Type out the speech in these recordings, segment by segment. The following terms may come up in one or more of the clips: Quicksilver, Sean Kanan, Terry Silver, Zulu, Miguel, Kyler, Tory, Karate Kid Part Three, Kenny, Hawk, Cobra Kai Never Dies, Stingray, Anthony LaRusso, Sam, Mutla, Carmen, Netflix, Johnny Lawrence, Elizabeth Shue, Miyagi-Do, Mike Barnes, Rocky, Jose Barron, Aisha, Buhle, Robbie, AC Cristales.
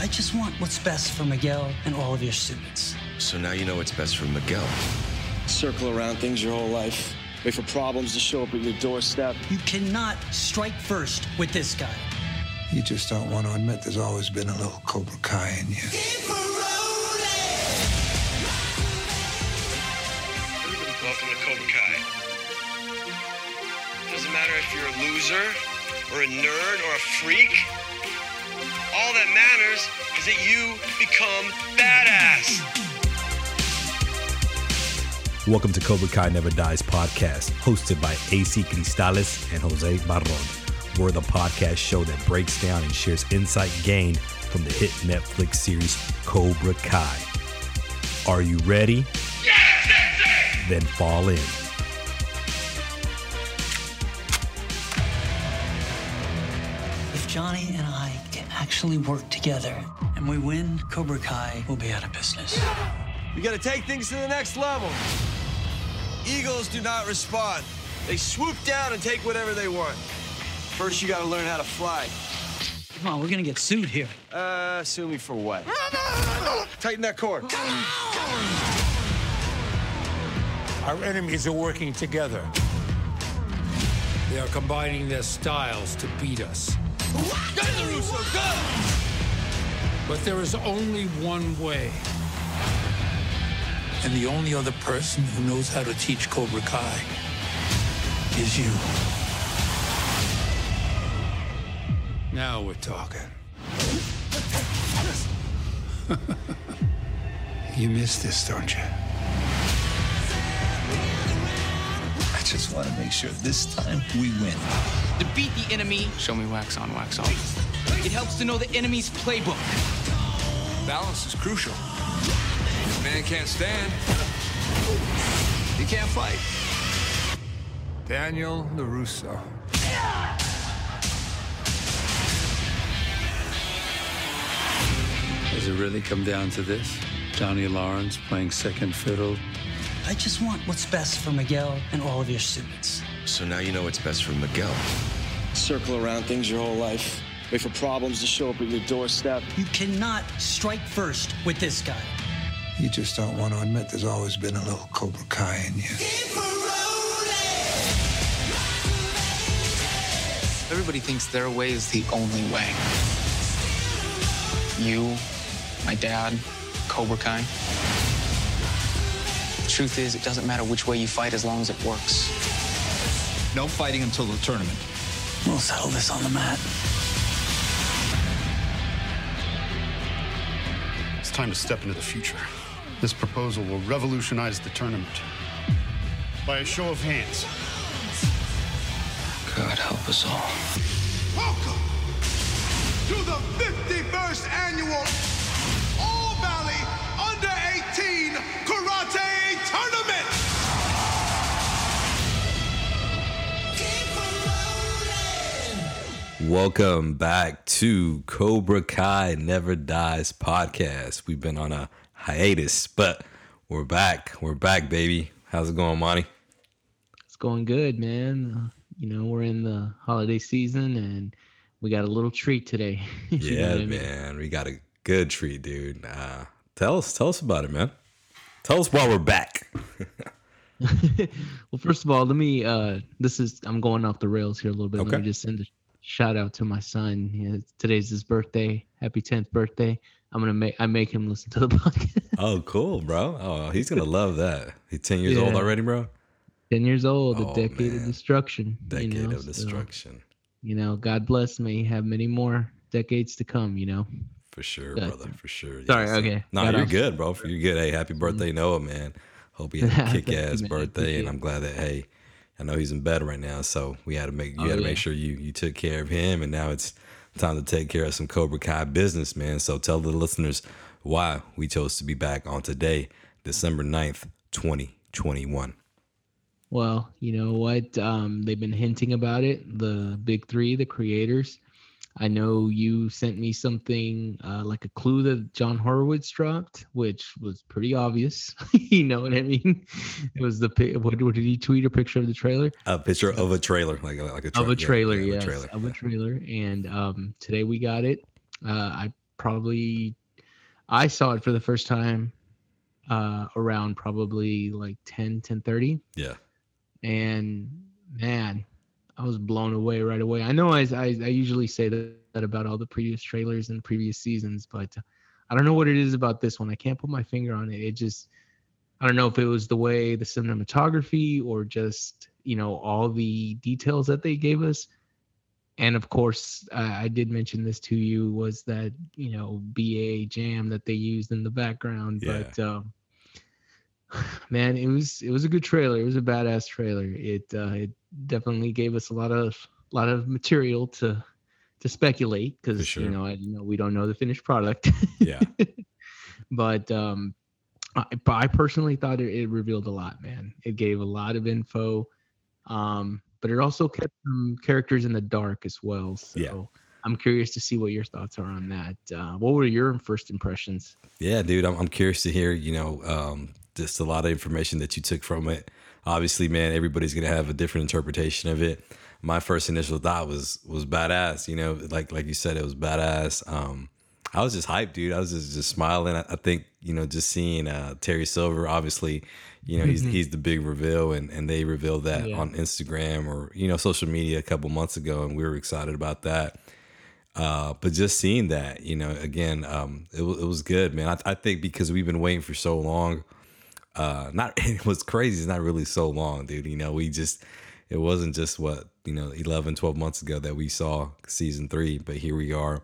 I just want what's best for Miguel and all of your students. So now you know what's best for Miguel. Circle around things your whole life. Wait for problems to show up at your doorstep. You cannot strike first with this guy. You just don't want to admit there's always been a little Cobra Kai in you. Keep rolling. Welcome to Cobra Kai. Doesn't matter if you're a loser or a nerd or a freak. All that matters is that you become badass. Welcome to Cobra Kai Never Dies podcast, hosted by AC Cristales and Jose Barron. We're the podcast show that breaks down and shares insight gained from the hit Netflix series Cobra Kai. Are you ready? Yes! Then fall in. Johnny and I can actually work together, and we win, Cobra Kai will be out of business. We gotta take things to the next level. Eagles do not respond. They swoop down and take whatever they want. First, you gotta learn how to fly. Come on, we're gonna get sued here. Sue me for what? Tighten that cord. Our enemies are working together. They are combining their styles to beat us. Go, LaRusso, go! But there is only one way. And the only other person who knows how to teach Cobra Kai is you. Now we're talking. You miss this, don't you? I just want to make sure this time we win. To beat the enemy, show me wax on, wax off. It helps to know the enemy's playbook. Balance is crucial. This man can't stand. He can't fight. Daniel LaRusso. Does it really come down to this? Johnny Lawrence playing second fiddle. I just want what's best for Miguel and all of your students. So now you know what's best for Miguel. Circle around things your whole life. Wait for problems to show up at your doorstep. You cannot strike first with this guy. You just don't want to admit there's always been a little Cobra Kai in you. Keep rolling. Everybody thinks their way is the only way. You, my dad, Cobra Kai. The truth is, it doesn't matter which way you fight as long as it works. No fighting until the tournament. We'll settle this on the mat. It's time to step into the future. This proposal will revolutionize the tournament. By a show of hands. God help us all. Welcome to the 51st annual All Valley Under-18 Karate Tournament! Welcome back to Cobra Kai Never Dies podcast. We've been on a hiatus, but we're back. We're back, baby. How's it going, Monty? It's going good, man. You know, we're in the holiday season, and we got a little treat today. Yeah, you know, man. I mean? We got a good treat, dude. Tell us about it, man. Tell us why we're back. Well, first of all, let me. I'm going off the rails here a little bit. Okay. Let me just send it. Shout out to my son. Today's his birthday. Happy 10th birthday. I make him listen to the podcast. Oh, cool, bro. Oh, he's gonna love that. He's 10 years old already, bro. 10 years old. Oh, a decade of destruction. Decade of destruction. So, God bless. May he have many more decades to come. For sure, brother. For sure. Sorry. Yes. Okay. No, you're good, bro. You're good. Hey, happy birthday, Noah, man. Hope he had a kick-ass birthday, and I'm glad that I know he's in bed right now, so we had to make sure you took care of him, and now it's time to take care of some Cobra Kai business, man. So tell the listeners why we chose to be back on today, December 9th, 2021. Well, you know what? They've been hinting about it, the big three, the creators. I know you sent me something like a clue that John Hurwitz dropped, which was pretty obvious. You know what I mean? It was what did he tweet? A picture of the trailer? A picture of a trailer, like a trailer. Of a trailer, yes. Of a trailer. And today we got it. I probably, I saw it for the first time around probably like 10:30. Yeah. And man, I was blown away right away. I know I usually say that about all the previous trailers and previous seasons, but I don't know what it is about this one. I can't put my finger on it. It just, I don't know if it was the way, the cinematography, or just, you know, all the details that they gave us. And of course, I did mention this to you, was that, you know, BA jam that they used in the background. Yeah. But man, it was a good trailer. It was a badass trailer. It definitely gave us a lot of material to speculate, because sure, you know, we don't know the finished product. Yeah. But I personally thought it revealed a lot, man. It gave a lot of info, but it also kept some characters in the dark as well. So yeah, I'm curious to see what your thoughts are on that. What were your first impressions? Yeah, dude, I'm curious to hear, you know, just a lot of information that you took from it. Obviously, man, everybody's going to have a different interpretation of it. My first initial thought was badass, you know, like you said, it was badass. I was just hyped, dude. I was just smiling. I think, you know, just seeing Terry Silver, obviously, you know, he's the big reveal, and they revealed that on Instagram or, you know, social media a couple months ago, and we were excited about that. But just seeing that, you know, again, it was good, man. I think because we've been waiting for so long. What's crazy is not really so long, dude. You know, it wasn't just what, you know, 11, 12 months ago that we saw season 3, but here we are.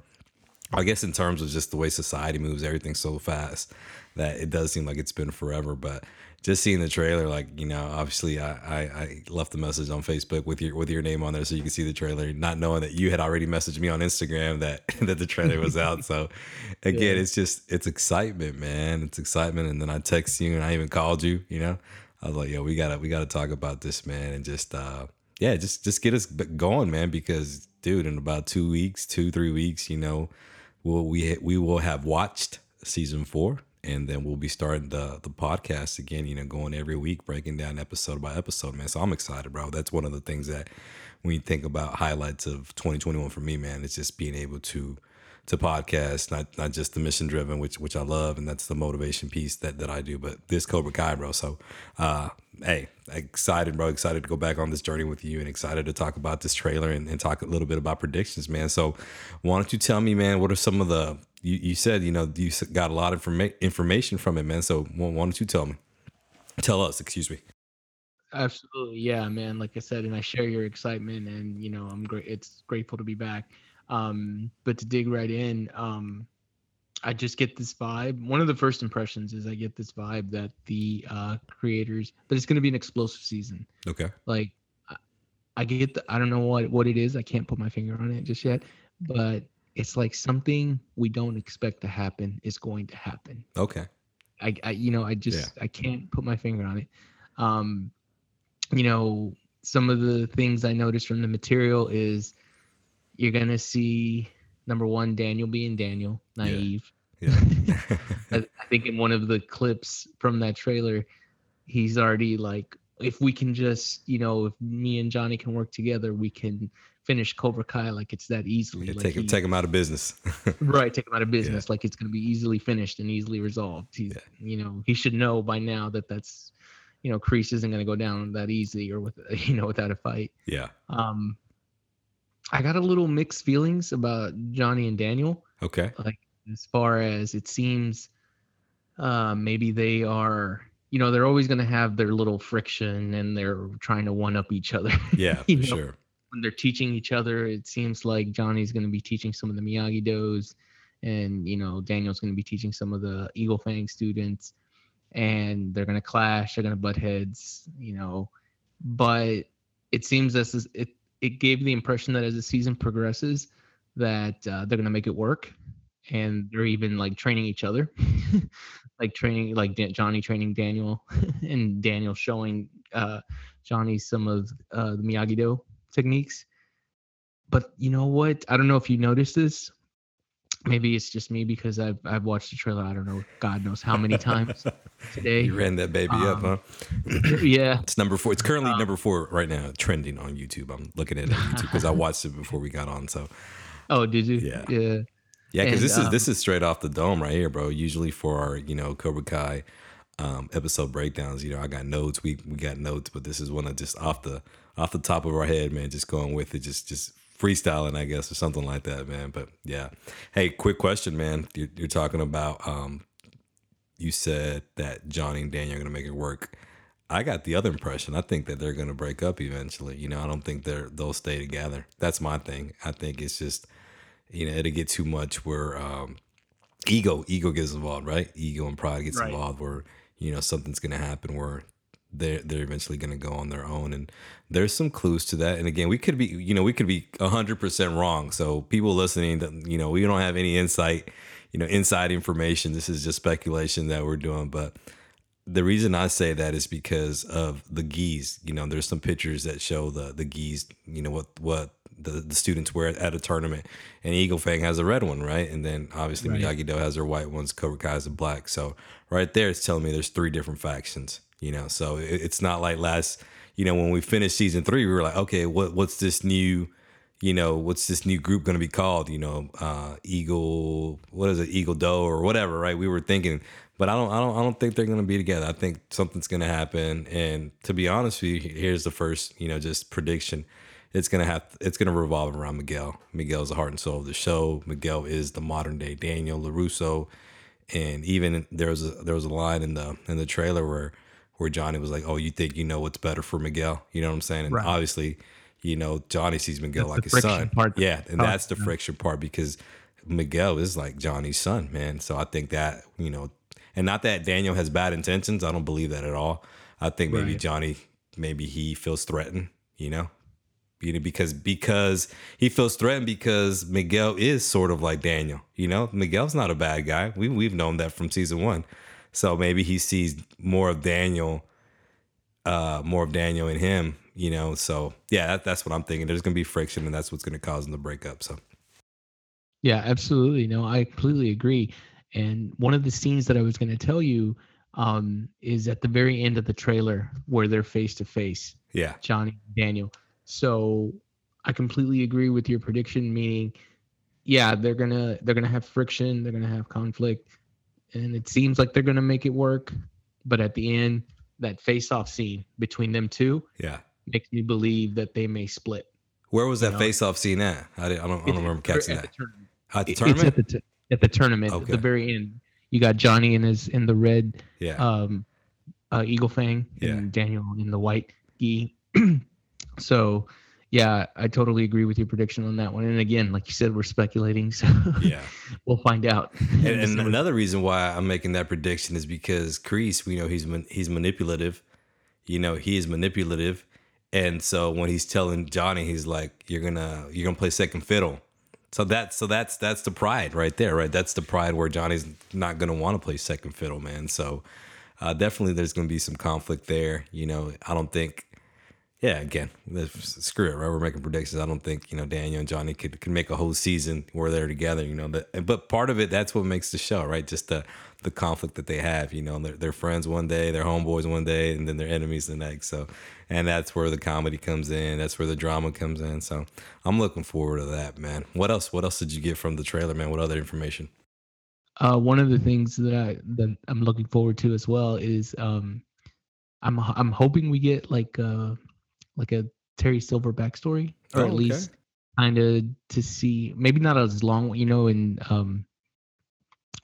I guess in terms of just the way society moves everything so fast, that it does seem like it's been forever. But just seeing the trailer, like, you know, obviously I left the message on Facebook with your name on there so you can see the trailer, not knowing that you had already messaged me on Instagram that the trailer was out. So again, it's excitement, man. It's excitement. And then I text you and I even called you, you know, I was like, yo, we gotta talk about this, man. And just, just get us going, man, because dude, in about 2-3 weeks, you know, we will have watched season 4, and then we'll be starting the podcast again, you know, going every week, breaking down episode by episode, man. So I'm excited, bro. That's one of the things that when you think about highlights of 2021 for me, man, it's just being able to podcast, not just the mission driven, which I love, and that's the motivation piece that I do, but this Cobra Kai, bro. So, hey, excited, bro. Excited to go back on this journey with you, and excited to talk about this trailer and talk a little bit about predictions, man. So why don't you tell me, man, what are some of the, you said, you know, you got a lot of information from it, man. So why don't you tell us, excuse me. Absolutely. Yeah, man. Like I said, and I share your excitement, and, you know, I'm great. It's grateful to be back. But to dig right in, I just get this vibe. One of the first impressions is I get this vibe that the creators, that it's going to be an explosive season. Okay. Like I get I don't know what it is. I can't put my finger on it just yet, but it's like something we don't expect to happen is going to happen. Okay. I can't put my finger on it. You know, some of the things I noticed from the material is, you're going to see, number one, Daniel being Daniel, naive. Yeah. I think in one of the clips from that trailer, he's already like, if we can just, you know, if me and Johnny can work together, we can finish Cobra Kai like it's that easily. Yeah, like take him out of business. Right, take him out of business. Yeah. Like it's going to be easily finished and easily resolved. He's, you know, he should know by now that's, you know, Kreese isn't going to go down that easy or with, you know, without a fight. Yeah. I got a little mixed feelings about Johnny and Daniel. Okay. Like as far as it seems, maybe they are, you know, they're always going to have their little friction and they're trying to one up each other. Yeah, for sure. When they're teaching each other, it seems like Johnny's going to be teaching some of the Miyagi-Dos, and, you know, Daniel's going to be teaching some of the Eagle Fang students, and they're going to clash. They're going to butt heads, you know, but it seems it gave the impression that as the season progresses that they're going to make it work, and they're even like training each other, like Johnny training Daniel and Daniel showing Johnny some of the Miyagi-Do techniques. But you know what? I don't know if you noticed this. Maybe it's just me because I've watched the trailer, I don't know, God knows how many times today. You ran that baby up, huh? Yeah. It's number 4. It's currently number 4 right now, trending on YouTube. I'm looking at it on YouTube because I watched it before we got on. So. Oh, did you? Yeah. Yeah, because this is straight off the dome right here, bro. Usually for our, you know, Cobra Kai episode breakdowns, you know, I got notes, we got notes, but this is one of just off the top of our head, man, just going with it, just freestyling, I guess, or something like that, man. But yeah. Hey, quick question, man. You're talking about you said that Johnny and Daniel are gonna make it work. I got the other impression. I think that they're going to break up eventually. You know, I don't think they'll stay together. That's my thing. I think it's just, you know, it'll get too much where ego gets involved, right? Ego and pride gets involved where, you know, something's going to happen where they're eventually going to go on their own. And there's some clues to that. And again, we could be 100% wrong. So people listening, you know, we don't have any insight, you know, inside information. This is just speculation that we're doing, but the reason I say that is because of the geese. You know, there's some pictures that show the geese, you know, what the students wear at a tournament. And Eagle Fang has a red one, right? And then obviously Miyagi-Do has their white ones, Cobra Kai has a black. So right there, it's telling me there's three different factions, you know. So it's not like last, you know, when we finished season 3, we were like, okay, what's this new group going to be called? You know, Eagle-Do or whatever, right? We were thinking. But I don't think they're going to be together. I think something's going to happen. And to be honest with you, here's the first, you know, just prediction. It's going to revolve around Miguel. Miguel is the heart and soul of the show. Miguel is the modern day Daniel LaRusso. And even there was a line in the trailer where Johnny was like, "Oh, you think you know what's better for Miguel?" You know what I'm saying? And obviously, you know, Johnny sees Miguel that's like his son. That's the friction part because Miguel is like Johnny's son, man. So I think that, you know. And not that Daniel has bad intentions. I don't believe that at all. I think maybe Johnny, he feels threatened, you know, because he feels threatened because Miguel is sort of like Daniel. You know, Miguel's not a bad guy. We've known that from season 1. So maybe he sees more of Daniel in him, you know. So, yeah, that's what I'm thinking. There's going to be friction, and that's what's going to cause them to break up. So, yeah, absolutely. No, I completely agree. And one of the scenes that I was going to tell you is at the very end of the trailer where they're face to face. Yeah. Johnny and Daniel. So I completely agree with your prediction, meaning, yeah, they're gonna have friction, they're gonna have conflict, and it seems like they're gonna make it work. But at the end, that face off scene between them two, makes me believe that they may split. Where was that face off scene at? I don't remember catching that. At the tournament. At the tournament, at the very end, you got Johnny in the red Eagle Fang and Daniel in the white gi. So, yeah, I totally agree with your prediction on that one. And again, like you said, we're speculating, so we'll find out. And another reason why I'm making that prediction is because Kreese, we know he's manipulative. You know, he is manipulative, and so when he's telling Johnny, he's like, "You're gonna play second fiddle." So that's the pride right there, right? That's the pride where Johnny's not going to want to play second fiddle, man. So definitely there's going to be some conflict there. You know, I don't think, again, screw it, right? We're making predictions. I don't think, you know, Daniel and Johnny could make a whole season where they're together, you know. But part of it, that's what makes the show, right? Just the conflict that they have, you know. They're friends one day, they're homeboys one day, and then they're enemies the next. So, and that's where the comedy comes in. That's where the drama comes in. So I'm looking forward to that, man. What else did you get from the trailer, man? What other information? One of the things that I'm looking forward to as well is I'm hoping we get like a Terry Silver backstory, or at least kind of to see, maybe not as long, you know, in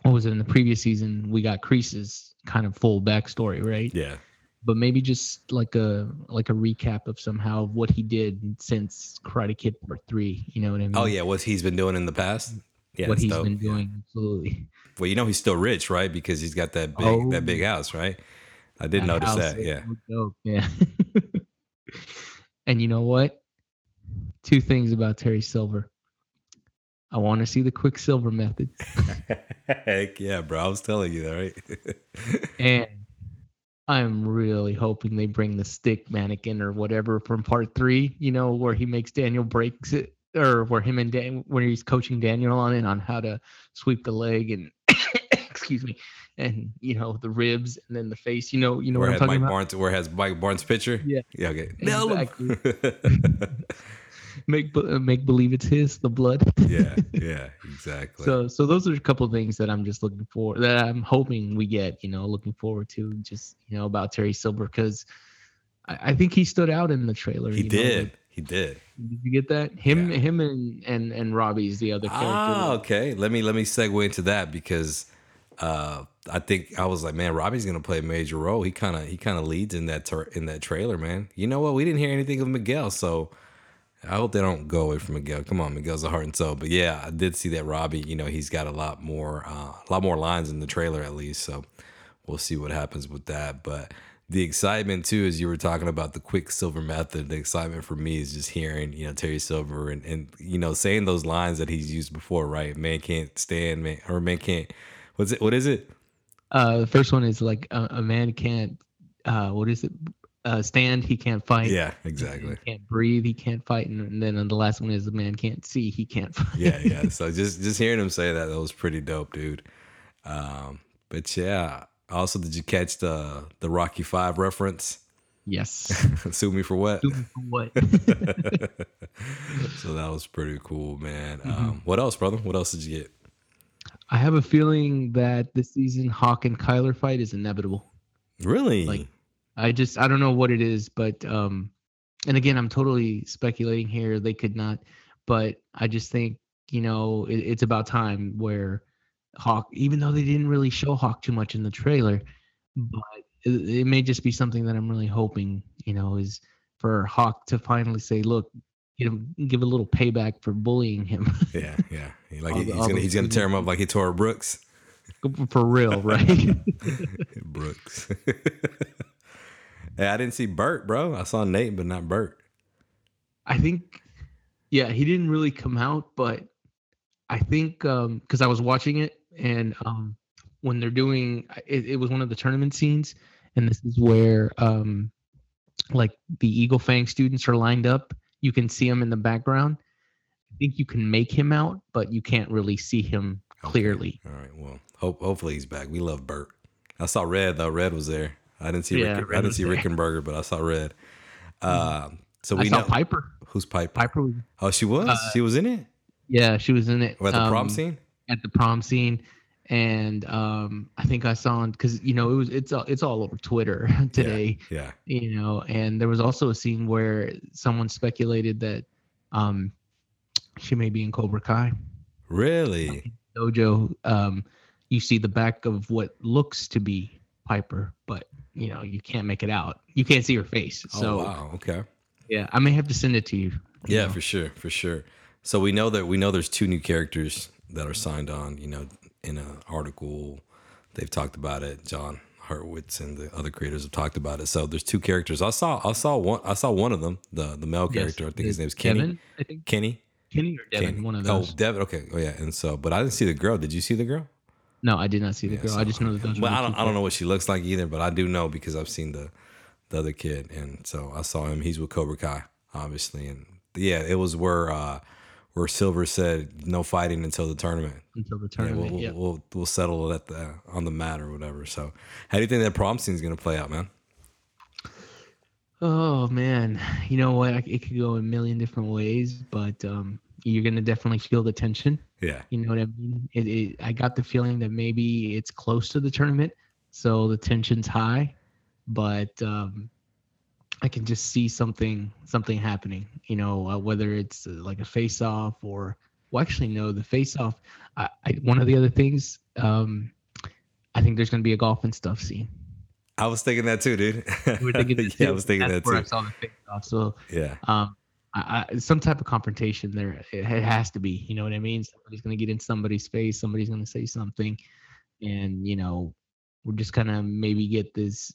in the previous season, we got Kreese's kind of full backstory, right? Yeah. But maybe just like a recap of somehow what he did since Karate Kid Part 3, you know what I mean? Oh, yeah, what he's been doing in the past? Yeah, what he's been doing, absolutely. Well, you know he's still rich, right? Because he's got that big house, right? I did notice that, yeah. Dope. Yeah. And you know what? Two things about Terry Silver. I want to see the Quicksilver method. Heck yeah, bro. I was telling you that, right? And I'm really hoping they bring the stick mannequin or whatever from Part 3, you know, where he makes Daniel breaks it, or where him and Dan, where he's coaching Daniel on how to sweep the leg and excuse me, and you know, the ribs and then the face, you know where what I'm talking about? Where has Mike Barnes' picture? Yeah. Okay. Exactly. make believe it's his, the blood. Yeah, exactly. So those are a couple of things that I'm just looking for, that I'm hoping we get, looking forward to, just, about Terry Silver, because I think he stood out in the trailer. He did. He did. Did you get that? Him, and Robbie's the other character. Ah, okay. Let me segue into that, because I think I was like, man, Robbie's gonna play a major role. He kind of leads in that trailer, man. You know what? We didn't hear anything of Miguel, so I hope they don't go away from Miguel. Come on, Miguel's a heart and soul. But yeah, I did see that Robbie. He's got a lot more lines in the trailer, at least. So we'll see what happens with that. But the excitement too, as you were talking about the Quicksilver method, the excitement for me is just hearing, Terry Silver and saying those lines that he's used before, right? Man can't stand, man, or man can't. What is it? The first one is like a man can't. What is it? Stand, he can't fight. Yeah, exactly. He can't breathe, he can't fight, and then on the last one is the man can't see, he can't fight. Yeah. So just hearing him say that was pretty dope, dude. But yeah. Also, did you catch the Rocky 5 reference? Yes. Sue me for what? Sue me for what? So that was pretty cool, man. Mm-hmm. What else, brother? What else did you get? I have a feeling that this season Hawk and Kyler fight is inevitable. Really? Like, I don't know what it is, but and again, I'm totally speculating here. They could not, but I just think it's about time where Hawk, even though they didn't really show Hawk too much in the trailer, but it may just be something that I'm really hoping, is for Hawk to finally say, look, give a little payback for bullying him. Yeah. Like he's gonna tear him up like he tore Brooks. For real, right? Brooks. Hey, I didn't see Bert, bro. I saw Nate, but not Bert. I think, yeah, he didn't really come out, but I think because I was watching it, and when they're doing it was one of the tournament scenes, and this is where like the Eagle Fang students are lined up. You can see him in the background. I think you can make him out, but you can't really see him clearly. Okay. All right. Well, hopefully he's back. We love Bert. I saw Red though. Red was there. I didn't see Rick. I didn't see Rickenberger, but I saw Red. I saw Piper. Who's Piper? Piper. Oh, she was. She was in it. Yeah, she was in it. At the prom scene? At the prom scene. And I think I saw, because, it's all over Twitter today. Yeah. And there was also a scene where someone speculated that she may be in Cobra Kai. Really? Dojo, you see the back of what looks to be Piper, but, you can't make it out. You can't see her face. So, oh, wow. Okay. Yeah, I may have to send it to you. Yeah, for sure. So we know there's two new characters that are signed on, in an article. They've talked about it. John Hurwitz and the other creators have talked about it. So there's two characters. I saw one of them, the male character. Yes. I think his name's Kenny. Devin, I think. Kenny or Devin, Kenny. One of those. Oh, Devin. Okay. Oh yeah. And so, but I didn't see the girl. Did you see the girl? No, I did not see the girl. So, I just know that. Well, I don't know what she looks like either, but I do know because I've seen the other kid, and so I saw him. He's with Cobra Kai, obviously, and yeah, it was where Silver said no fighting until the tournament. Yeah, we'll settle at on the mat or whatever. So, how do you think that prom scene is going to play out, man? Oh man, you know what? It could go a million different ways, but you're going to definitely feel the tension. Yeah, you know what I mean. I got the feeling that maybe it's close to the tournament, so the tension's high, but I can just see something happening, whether it's like a face-off or, well, actually, no, the face-off. One of the other things, I think there's going to be a golf and stuff scene. I was thinking that too, dude. You were thinking that too? Yeah, I was thinking that too. That's where I saw the face-off. So, yeah. Some type of confrontation there. It has to be, you know what I mean? Somebody's going to get in somebody's face. Somebody's going to say something. And, we're just going to maybe get this,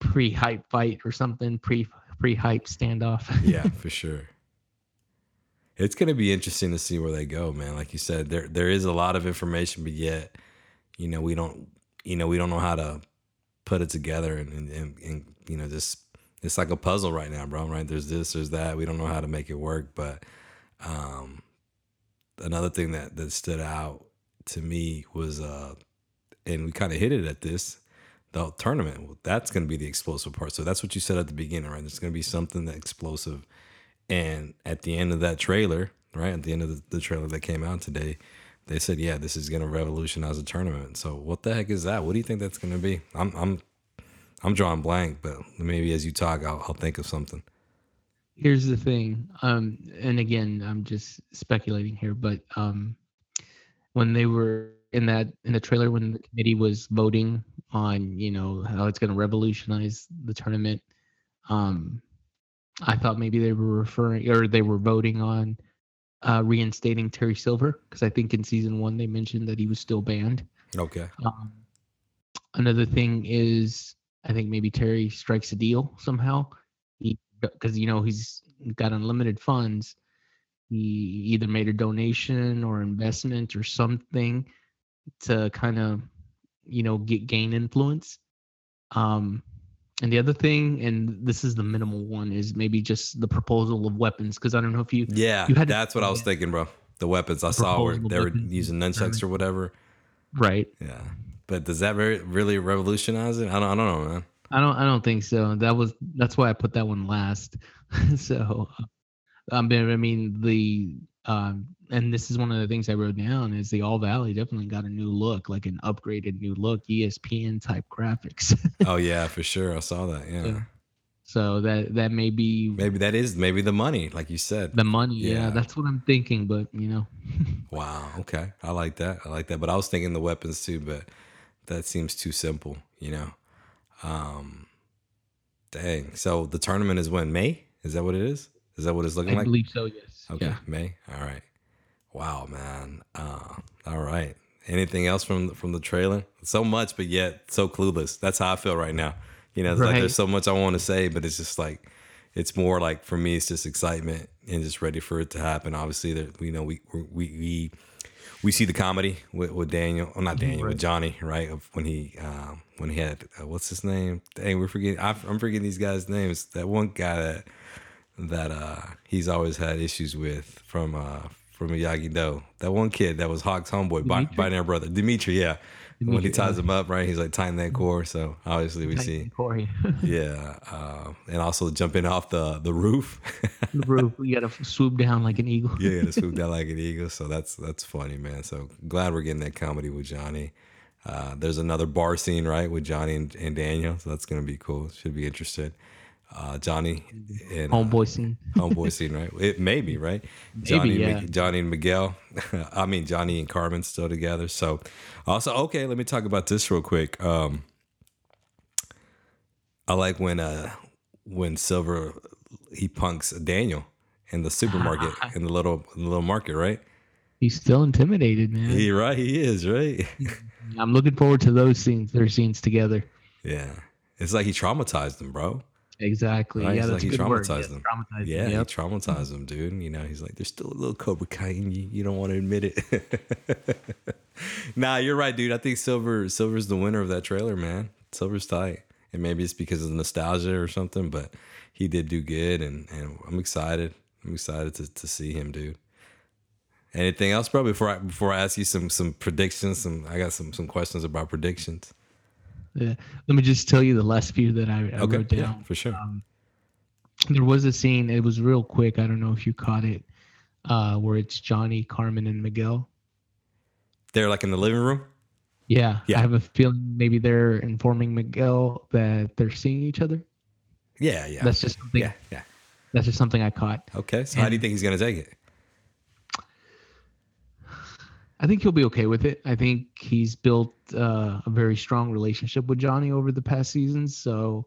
pre-hype fight or something, pre-hype standoff. Yeah, for sure. It's going to be interesting to see where they go, man. Like you said, there is a lot of information, but yet, we don't know how to put it together and just, it's like a puzzle right now, bro, right? There's this, there's that. We don't know how to make it work, but another thing that stood out to me was, and we kind of hit it at this, the tournament, that's going to be the explosive part. So that's what you said at the beginning, right? There's going to be something that explosive And at the end of that trailer, right, at the end of the trailer that came out today, they said, yeah, this is going to revolutionize the tournament. So what the heck is that? What do you think that's going to be? I'm drawing blank, but maybe as you talk, I'll think of something. Here's the thing. And again, I'm just speculating here, but when they were in the trailer, when the committee was voting on, you know, how it's going to revolutionize the tournament, I thought maybe they were voting on reinstating Terry Silver, because I think in season one they mentioned that he was still banned. Okay. Another thing is, I think maybe Terry strikes a deal somehow. Because, you know, he's got unlimited funds. He either made a donation or investment or something to kind of, you know, gain influence. And the other thing, and this is the minimal one, is maybe just the proposal of weapons. Because I don't know if you... Yeah, that's what I was thinking, bro. The weapons. I saw where they were using nunchucks or whatever. Right. Yeah. But does that really revolutionize it? I don't know, man. I don't think so. That's why I put that one last. So, and this is one of the things I wrote down is the All Valley definitely got a new look, like an upgraded new look, ESPN type graphics. Oh yeah, for sure. I saw that. Yeah. So that may be. Maybe the money, like you said. The money. Yeah, that's what I'm thinking. But you know. Wow. Okay. I like that. But I was thinking the weapons too, but that seems too simple. You know. Dang. So the tournament is when? May? Is that what it is? Is that what it's looking like? I believe so, yes. Okay, yeah. May. All right. Wow, man. All right. Anything else from the trailer? So much, but yet so clueless. That's how I feel right now. You know, it's right. Like there's so much I want to say, but it's just like, it's more like for me, it's just excitement and just ready for it to happen. Obviously, that you know, we see the comedy with Daniel, well, not Daniel, right. But Johnny, right? When he had what's his name? Dang, we're forgetting. I'm forgetting these guys' names. That one guy that he's always had issues with from Miyagi-Do. That one kid that was Hawk's homeboy, binary brother, Dimitri. Yeah, Dimitri, when he ties him up, right? He's like tying that core. So obviously we see. Core, yeah, and also jumping off the roof. The roof. You gotta swoop down like an eagle. Yeah, you gotta swoop down like an eagle. So that's funny, man. So glad we're getting that comedy with Johnny. There's another bar scene, right, with Johnny and Daniel. So that's going to be cool. Should be interested. Johnny and... Homeboy scene, right? It may be, right? Johnny and Miguel. I mean, Johnny and Carmen still together. So, also, okay, let me talk about this real quick. I like when Silver, he punks Daniel in the supermarket, in the little market, right? He's still intimidated, man. He is, right? I'm looking forward to those scenes, their scenes together. Yeah. It's like he traumatized them, bro. Exactly. Right? Yeah, it's that's like a good traumatized word. Yeah, he traumatized them, dude. And, you know, he's like, there's still a little Cobra Kai in you. You don't want to admit it. Nah, you're right, dude. I think Silver's the winner of that trailer, man. Silver's tight. And maybe it's because of nostalgia or something, but he did do good. And I'm excited. I'm excited to see him, dude. Anything else, bro? Before I ask you some predictions, I got some questions about predictions. Yeah, let me just tell you the last few that I wrote down. Yeah, for sure. There was a scene. It was real quick. I don't know if you caught it, where it's Johnny, Carmen, and Miguel. They're like in the living room. Yeah. I have a feeling maybe they're informing Miguel that they're seeing each other. Yeah. That's just something. Yeah. That's just something I caught. Okay, so how do you think he's gonna take it? I think he'll be okay with it. I think he's built a very strong relationship with Johnny over the past seasons, so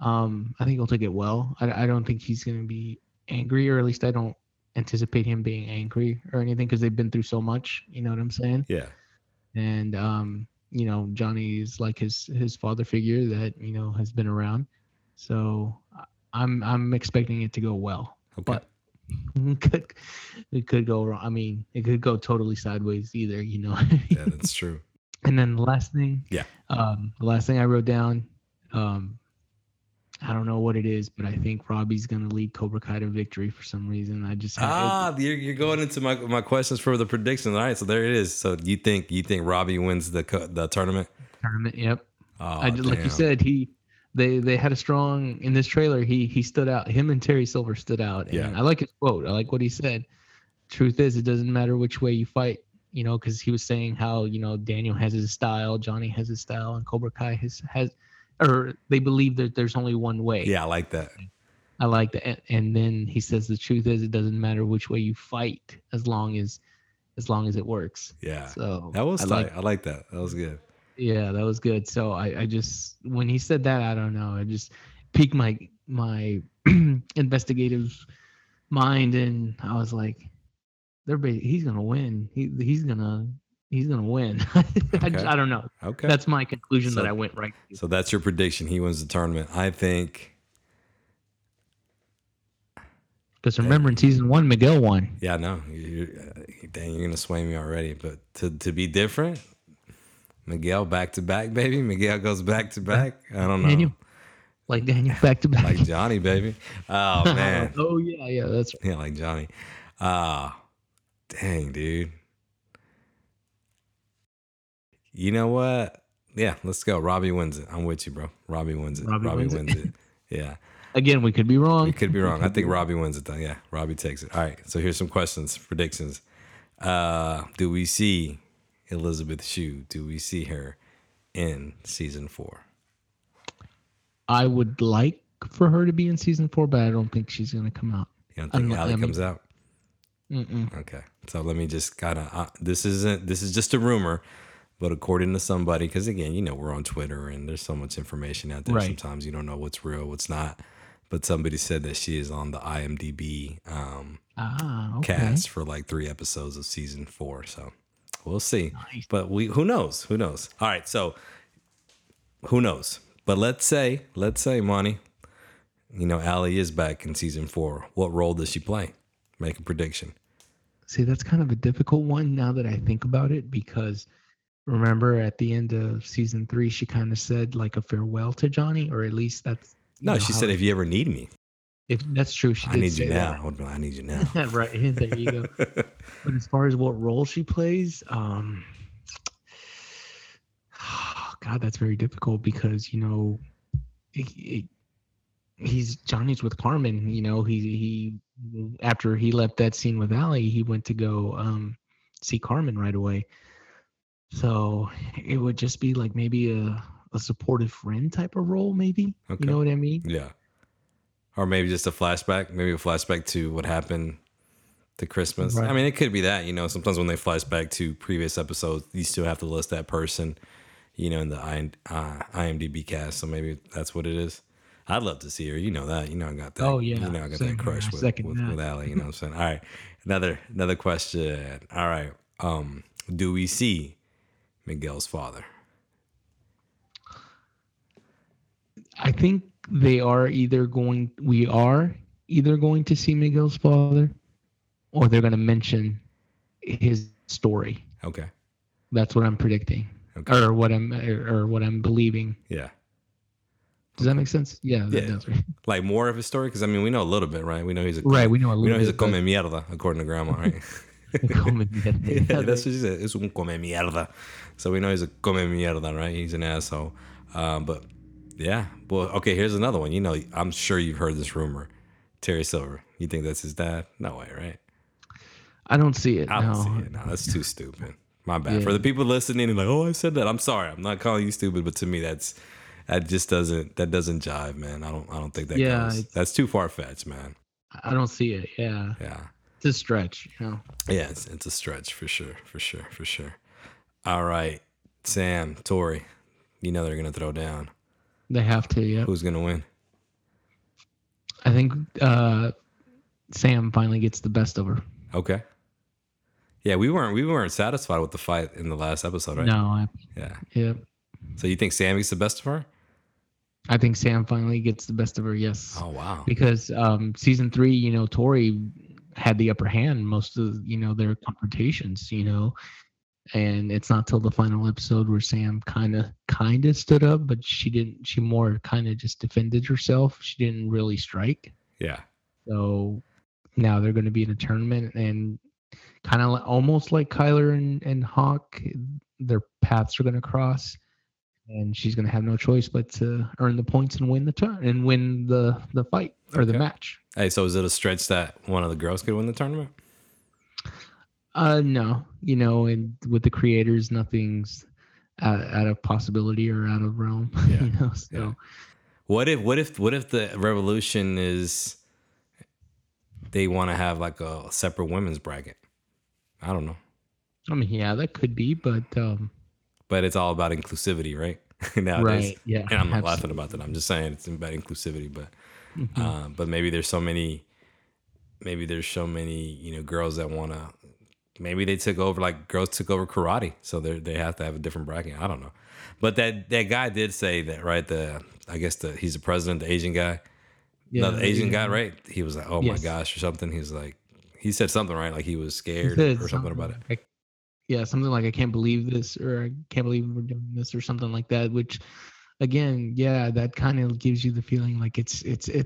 I think he'll take it well. I don't think he's going to be angry, or at least I don't anticipate him being angry or anything because they've been through so much. You know what I'm saying? Yeah. And, you know, Johnny's like his father figure that, you know, has been around. So I'm expecting it to go well. Okay. But it could go wrong. I mean, it could go totally sideways either, you know. Yeah, that's true. And then the last thing. Yeah. The last thing I wrote down, I don't know what it is, but I think Robbie's gonna lead Cobra Kai to victory for some reason. I just you're going into my questions for the prediction. All right, so there it is. So you think Robbie wins the tournament? Yep. Oh, like you said, he. They had a strong, in this trailer, he stood out. Him and Terry Silver stood out. Yeah. And I like his quote. I like what he said. Truth is, it doesn't matter which way you fight, you know, because he was saying how, you know, Daniel has his style, Johnny has his style, and Cobra Kai has or they believe that there's only one way. Yeah, I like that. I like that. And then he says the truth is, it doesn't matter which way you fight as long as it works. Yeah. So that was I like that. That was good. Yeah, that was good. So I just, when he said that, I don't know, it just piqued my investigative mind, and I was like, he's gonna win. He's gonna win. Okay. I don't know. Okay, that's my conclusion that I went right to. So that's your prediction. He wins the tournament. I think. Because remember, in season one, Miguel won. Yeah, I know. You're gonna sway me already. But to be different. Miguel back to back, baby. Miguel goes back to back. I don't know. Daniel back to back. Like Johnny, baby. Oh man. Oh yeah, that's right. Yeah, like Johnny. Dang, dude. You know what? Yeah, let's go. Robbie wins it. I'm with you, bro. Robbie wins it. Robbie wins it. Yeah. Again, we could be wrong. I think Robbie wins it though. Yeah, Robbie takes it. All right. So here's some questions, predictions. Do we see Elizabeth Shue? Do we see her in season 4? I would like for her to be in season 4, but I don't think she's going to come out. You don't think Ali comes out? Mm-mm. Okay, so let me just kind of. This is just a rumor, but according to somebody, because again, you know, we're on Twitter and there's so much information out there. Right. Sometimes you don't know what's real, what's not. But somebody said that she is on the IMDb cast for like 3 episodes of season 4. So. We'll see, nice. But who knows? Who knows? All right, so who knows? But let's say, Monty, you know, Ali is back in season 4. What role does she play? Make a prediction. See, that's kind of a difficult one now that I think about it, because remember at the end of season 3, she kind of said like a farewell to Johnny, or at least that's. No, she said, if you ever need me. If that's true, she did say that. I need you now. Right. There you go. But as far as what role she plays, God, that's very difficult, because, you know, Johnny's with Carmen. You know, he after he left that scene with Ali, he went to go see Carmen right away. So it would just be like maybe a supportive friend type of role, maybe. Okay. You know what I mean? Yeah. Or maybe just a flashback to what happened to Christmas. Right. I mean, it could be that, you know, sometimes when they flash back to previous episodes, you still have to list that person, you know, in the IMDb cast. So maybe that's what it is. I'd love to see her. You know that. You know, I got that. Oh, yeah. You know, I got that crush with Ali. You know what I'm saying? All right. Another question. All right. Do we see Miguel's father? I think we are either going to see Miguel's father, or they're going to mention his story. Okay. That's what I'm predicting. Okay. Or what I'm believing. Yeah. Does that make sense? Yeah. That does. Like more of his story? Because, I mean, we know a little bit, right? We know he's a... Right, we know a little bit. We know he's a come mierda, according to Grandma, right? Yeah, that's what she said. It's un come mierda. So we know he's a come mierda, right? He's an asshole. But... Yeah. Well, okay, here's another one. You know, I'm sure you've heard this rumor. Terry Silver. You think that's his dad? No way, right? I don't see it. No, that's too stupid. My bad. Yeah. For the people listening, like, oh, I said that. I'm sorry. I'm not calling you stupid, but to me, that just doesn't jive, man. I don't think that goes. That's too far-fetched, man. I don't see it. Yeah. Yeah. It's a stretch, you know. Yeah, it's a stretch for sure. All right, Sam, Tory, you know they're gonna throw down. They have to, yeah. Who's going to win? I think Sam finally gets the best of her. Okay. Yeah, we weren't satisfied with the fight in the last episode, right? No. Yeah. So you think Sam gets the best of her? I think Sam finally gets the best of her, yes. Oh, wow. Because season 3, you know, Tory had the upper hand most of, you know, their confrontations, you know. And it's not till the final episode where Sam kind of stood up, but she didn't. She more kind of just defended herself. She didn't really strike. Yeah. So now they're going to be in a tournament, and kind of almost like Kyler and Hawk, their paths are going to cross. And she's going to have no choice but to earn the points and win the turn and win the fight or the match. Hey, so is it a stretch that one of the girls could win the tournament? No, you know, and with the creators, nothing's out of possibility or out of realm. Yeah. You know, so yeah. What if the revolution is they want to have like a separate women's bracket? I don't know. I mean, yeah, that could be, but it's all about inclusivity, right? Nowadays. Right. Yeah. And I'm not laughing about that. I'm just saying it's about inclusivity, but maybe there's so many, you know, girls that want to, maybe they took over, like girls took over karate. So they have to have a different bracket. I don't know. But that guy did say that, right? He's the president, the Asian guy, guy, right? He was like, oh my gosh, or something. He's like, he said something, right? Like he was scared or something about it. Yeah, something like, I can't believe this, or I can't believe we're doing this, or something like that, which, again, yeah, that kind of gives you the feeling like it's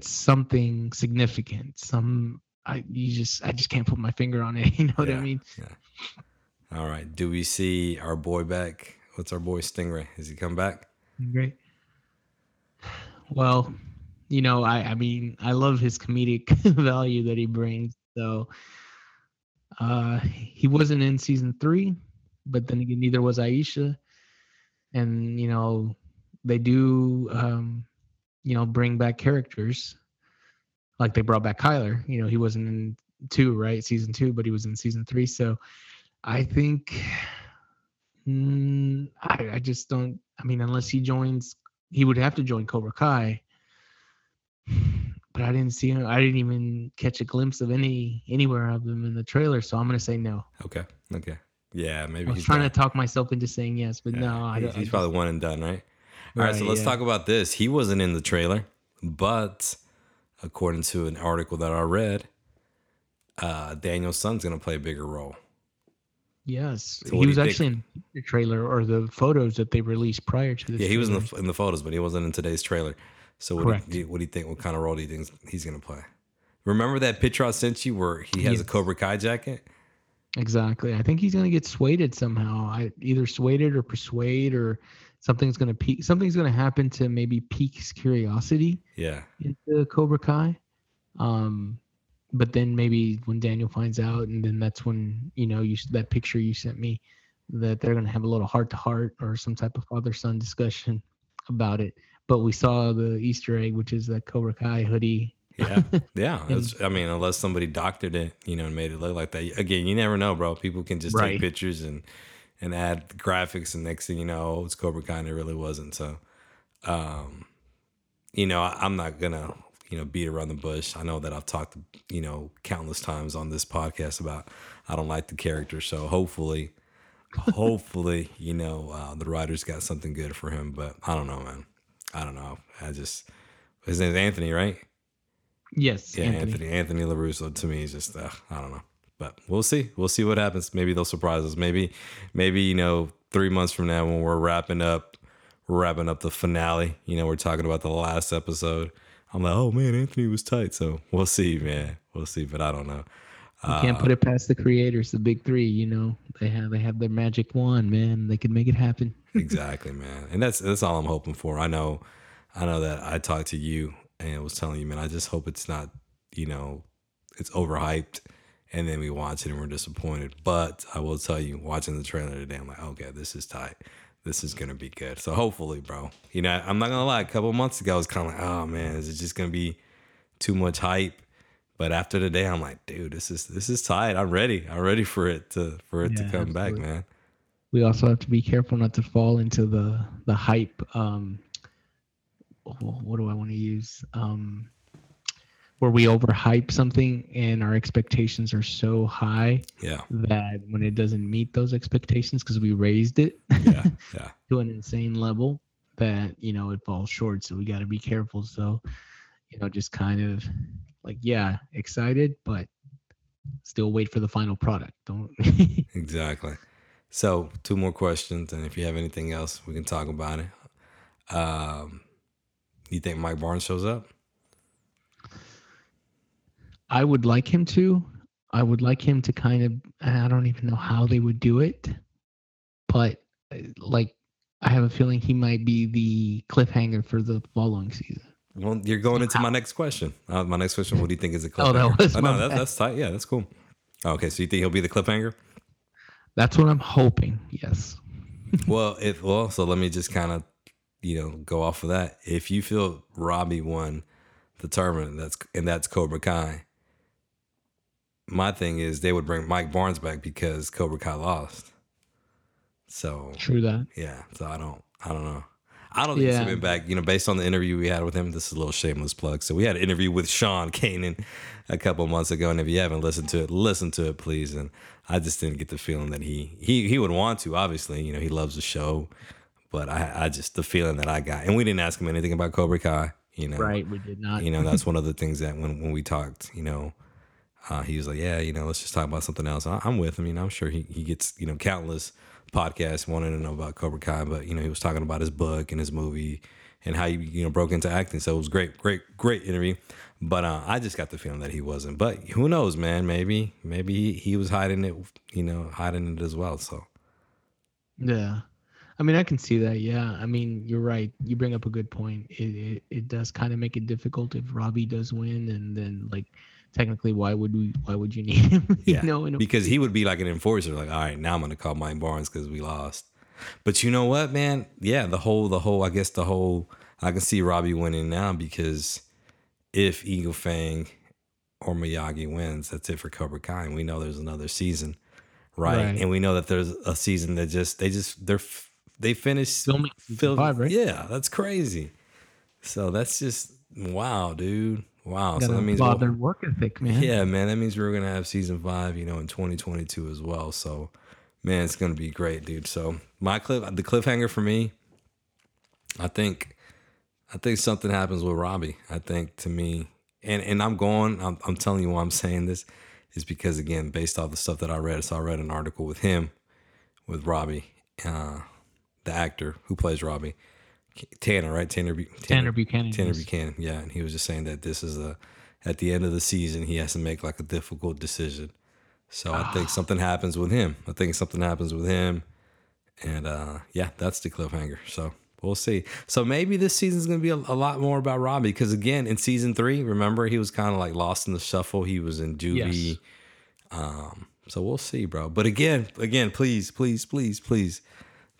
something significant. I just can't put my finger on it. You know what I mean? Yeah. All right. Do we see our boy back? What's our boy Stingray? Has he come back? Great. Well, you know, I mean, I love his comedic value that he brings, so... he wasn't in season 3, but then again, neither was Aisha. And, you know, they do, you know, bring back characters. Like they brought back Kyler. You know, he wasn't in 2, right? Season 2, but he was in season 3. So I think, I just don't, I mean, unless he would have to join Cobra Kai. But I didn't see him. I didn't even catch a glimpse of anywhere of him in the trailer. So I'm gonna say no. Okay. Yeah, maybe. I was trying to talk myself into saying yes, but no. He's probably one and done, right? All right. So let's talk about this. He wasn't in the trailer, but according to an article that I read, Daniel's son's gonna play a bigger role. Yes, so he was actually in the trailer or the photos that they released prior to this. Yeah, he was in the photos, but he wasn't in today's trailer. So what do you think? What kind of role do you think he's going to play? Remember that picture I sent you where he has a Cobra Kai jacket? Exactly. I think he's going to get swayed somehow. Either swayed or persuade, or something's going to happen to maybe pique his curiosity. Yeah. Into Cobra Kai. But then maybe when Daniel finds out, and then that's when, you know, that picture you sent me, that they're going to have a little heart-to-heart or some type of father-son discussion about it. But we saw the Easter egg, which is the Cobra Kai hoodie. Yeah. I mean, unless somebody doctored it, you know, and made it look like that. Again, you never know, bro. People can just take pictures and add graphics, and next thing you know, it's Cobra Kai, and it really wasn't. So, you know, I'm not gonna, you know, beat around the bush. I know that I've talked, you know, countless times on this podcast about I don't like the character. So hopefully, you know, the writers got something good for him. But I don't know, man. I don't know. His name's Anthony, right? Yes. Yeah, Anthony LaRusso to me is just, I don't know. But we'll see. We'll see what happens. Maybe they'll surprise us. Maybe, you know, 3 months from now when we're wrapping up the finale, you know, we're talking about the last episode. I'm like, oh man, Anthony was tight. So we'll see, man. We'll see, but I don't know. You can't put it past the creators, the big three, you know. They have their magic wand, man. They can make it happen. Exactly, man. And that's all I'm hoping for. I know that I talked to you and was telling you, man, I just hope it's not, you know, it's overhyped and then we watch it and we're disappointed. But I will tell you, watching the trailer today, I'm like, okay, this is tight. This is going to be good. So hopefully, bro. You know, I'm not going to lie. A couple months ago, I was kind of like, oh, man, is it just going to be too much hype? But after today, I'm like, dude, this is tight. I'm ready. I'm ready for it to come absolutely. Back, man. We also have to be careful not to fall into the hype. What do I want to use? Where we overhype something and our expectations are so high that when it doesn't meet those expectations because we raised it to an insane level that, you know, it falls short. So we got to be careful. So, you know, just kind of. Like, yeah, excited, but still wait for the final product. Don't. Exactly. So 2 more questions. And if you have anything else, we can talk about it. You think Mike Barnes shows up? I would like him to. I would like him to kind of, I don't even know how they would do it, but like I have a feeling he might be the cliffhanger for the following season. Well, you're going into my next question. My next question, what do you think is a cliffhanger? Oh, that was my bad. That's tight. Yeah, that's cool. Okay, so you think he'll be the cliffhanger? That's what I'm hoping, yes. So let me just kind of, go off of that. If you feel Robbie won the tournament, that's Cobra Kai, my thing is they would bring Mike Barnes back because Cobra Kai lost. So true that. Yeah, so I don't know. I don't think he's coming back. Based on the interview we had with him, this is a little shameless plug. So we had an interview with Sean Kanan a couple months ago, and if you haven't listened to it, listen to it, please. And I just didn't get the feeling that he would want to. Obviously, he loves the show, but I just the feeling that I got, and we didn't ask him anything about Cobra Kai. Right? We did not. That's one of the things that when we talked, he was like, let's just talk about something else. I'm with him. I'm sure he gets countless podcasts wanting to know about Cobra Kai, but he was talking about his book and his movie and how he broke into acting. So it was great interview, but I just got the feeling that he wasn't. But who knows, man? Maybe he was hiding it, as well. So yeah, I mean, I can see that. Yeah, I mean, you're right. You bring up a good point. It does kind of make it difficult if Robbie does win, and then technically, why would you need him? Because he would be like an enforcer. Like, all right, now I'm going to call Mike Barnes because we lost. But you know what, man? Yeah, the whole, I can see Robbie winning now because if Eagle Fang or Miyagi wins, that's it for Cobra Kai. And we know there's another season, right? And we know that there's a season that they finished filming season 5, right? Yeah, that's crazy. So that's just, wow, dude. Wow, so that means they're working thick, man. Yeah, man, that means we're gonna have season 5, in 2022 as well. So, man, it's gonna be great, dude. So, the cliffhanger for me, I think something happens with Robbie. I think to me, and I'm telling you why I'm saying this is because again, based off the stuff that I read, so I read an article with him, with Robbie, the actor who plays Robbie. Tanner, right? Tanner Buchanan. Tanner Buchanan, yeah. And he was just saying that this is at the end of the season, he has to make a difficult decision. So I think something happens with him. And that's the cliffhanger. So we'll see. So maybe this season's going to be a lot more about Robbie because, again, in season 3, remember, he was kind of lost in the shuffle. He was in juvie. Yes. So we'll see, bro. But again, please.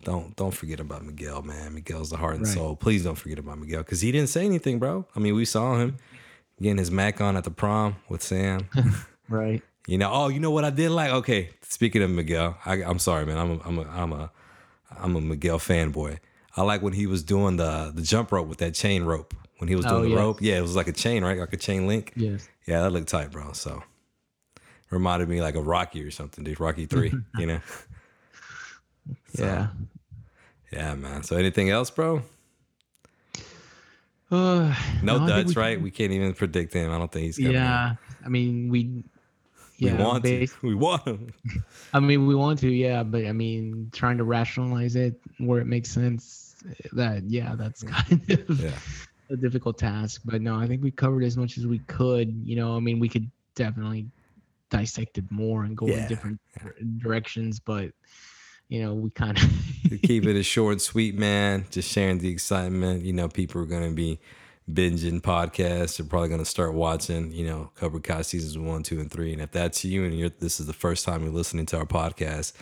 Don't forget about Miguel, man. Miguel's the heart and soul. Please don't forget about Miguel because he didn't say anything, bro. I mean, we saw him getting his Mac on at the prom with Sam. Right. You know what I did like? Okay, speaking of Miguel, I'm sorry, man. I'm a Miguel fanboy. I like when he was doing the jump rope with that chain rope. When he was doing the rope. Yeah, it was like a chain, right? Like a chain link. Yes. Yeah, that looked tight, bro. So reminded me like a Rocky or something, dude. Rocky 3, So, yeah, man. So anything else, bro? No Dutch, right? We can't even predict him. I don't think he's coming. Yeah, I mean, we want him. I mean, we want to, yeah. But I mean, trying to rationalize it where it makes sense, that's kind of a difficult task. But no, I think we covered as much as we could. I mean, we could definitely dissect it more and go in different directions, but. We kind of keep it as short and sweet, man. Just sharing the excitement. People are going to be binging podcasts. They're probably going to start watching, Cobra Kai seasons 1, 2, and 3. And if that's you and this is the first time you're listening to our podcast,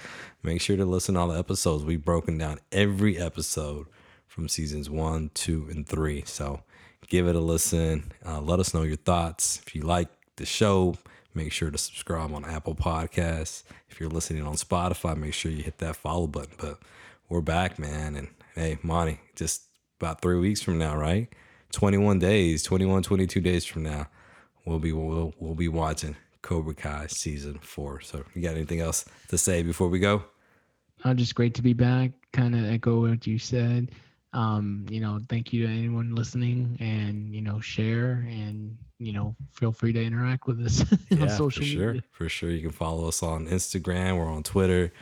make sure to listen to all the episodes. We've broken down every episode from seasons 1, 2, and 3. So give it a listen. Let us know your thoughts. If you like the show, make sure to subscribe on Apple Podcasts. If you're listening on Spotify, make sure you hit that follow button. But we're back, man. And hey, Monty, just about 3 weeks from now, right? 22 days from now, we'll be watching Cobra Kai season 4. So you got anything else to say before we go? Just great to be back. Kind of echo what you said. Thank you to anyone listening and, share and, feel free to interact with us on social media. For sure. You can follow us on Instagram or on Twitter.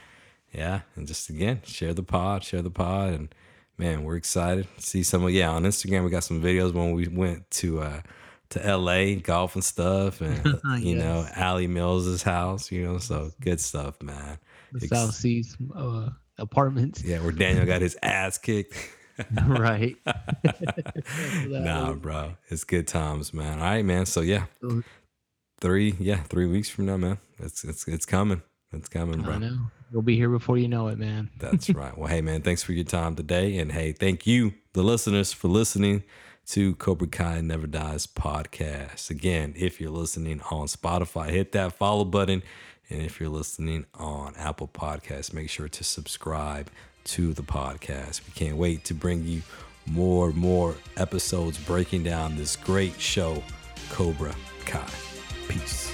Yeah. And just again, share the pod. And man, we're excited to see some on Instagram. We got some videos when we went to LA golf and stuff and, Ali Mills's house, so good stuff, man. The South Seas, apartments. Yeah, where Daniel got his ass kicked. Right. Nah, bro. It's good times, man. All right, man. So yeah. 3 weeks from now, man. It's coming. It's coming, bro. I know. We'll be here before you know it, man. That's right. Well, hey, man, thanks for your time today. And hey, thank you, the listeners, for listening to Cobra Kai Never Dies podcast. Again, if you're listening on Spotify, hit that follow button. And if you're listening on Apple Podcasts, make sure to subscribe to the podcast. We can't wait to bring you more episodes breaking down this great show, Cobra Kai. Peace.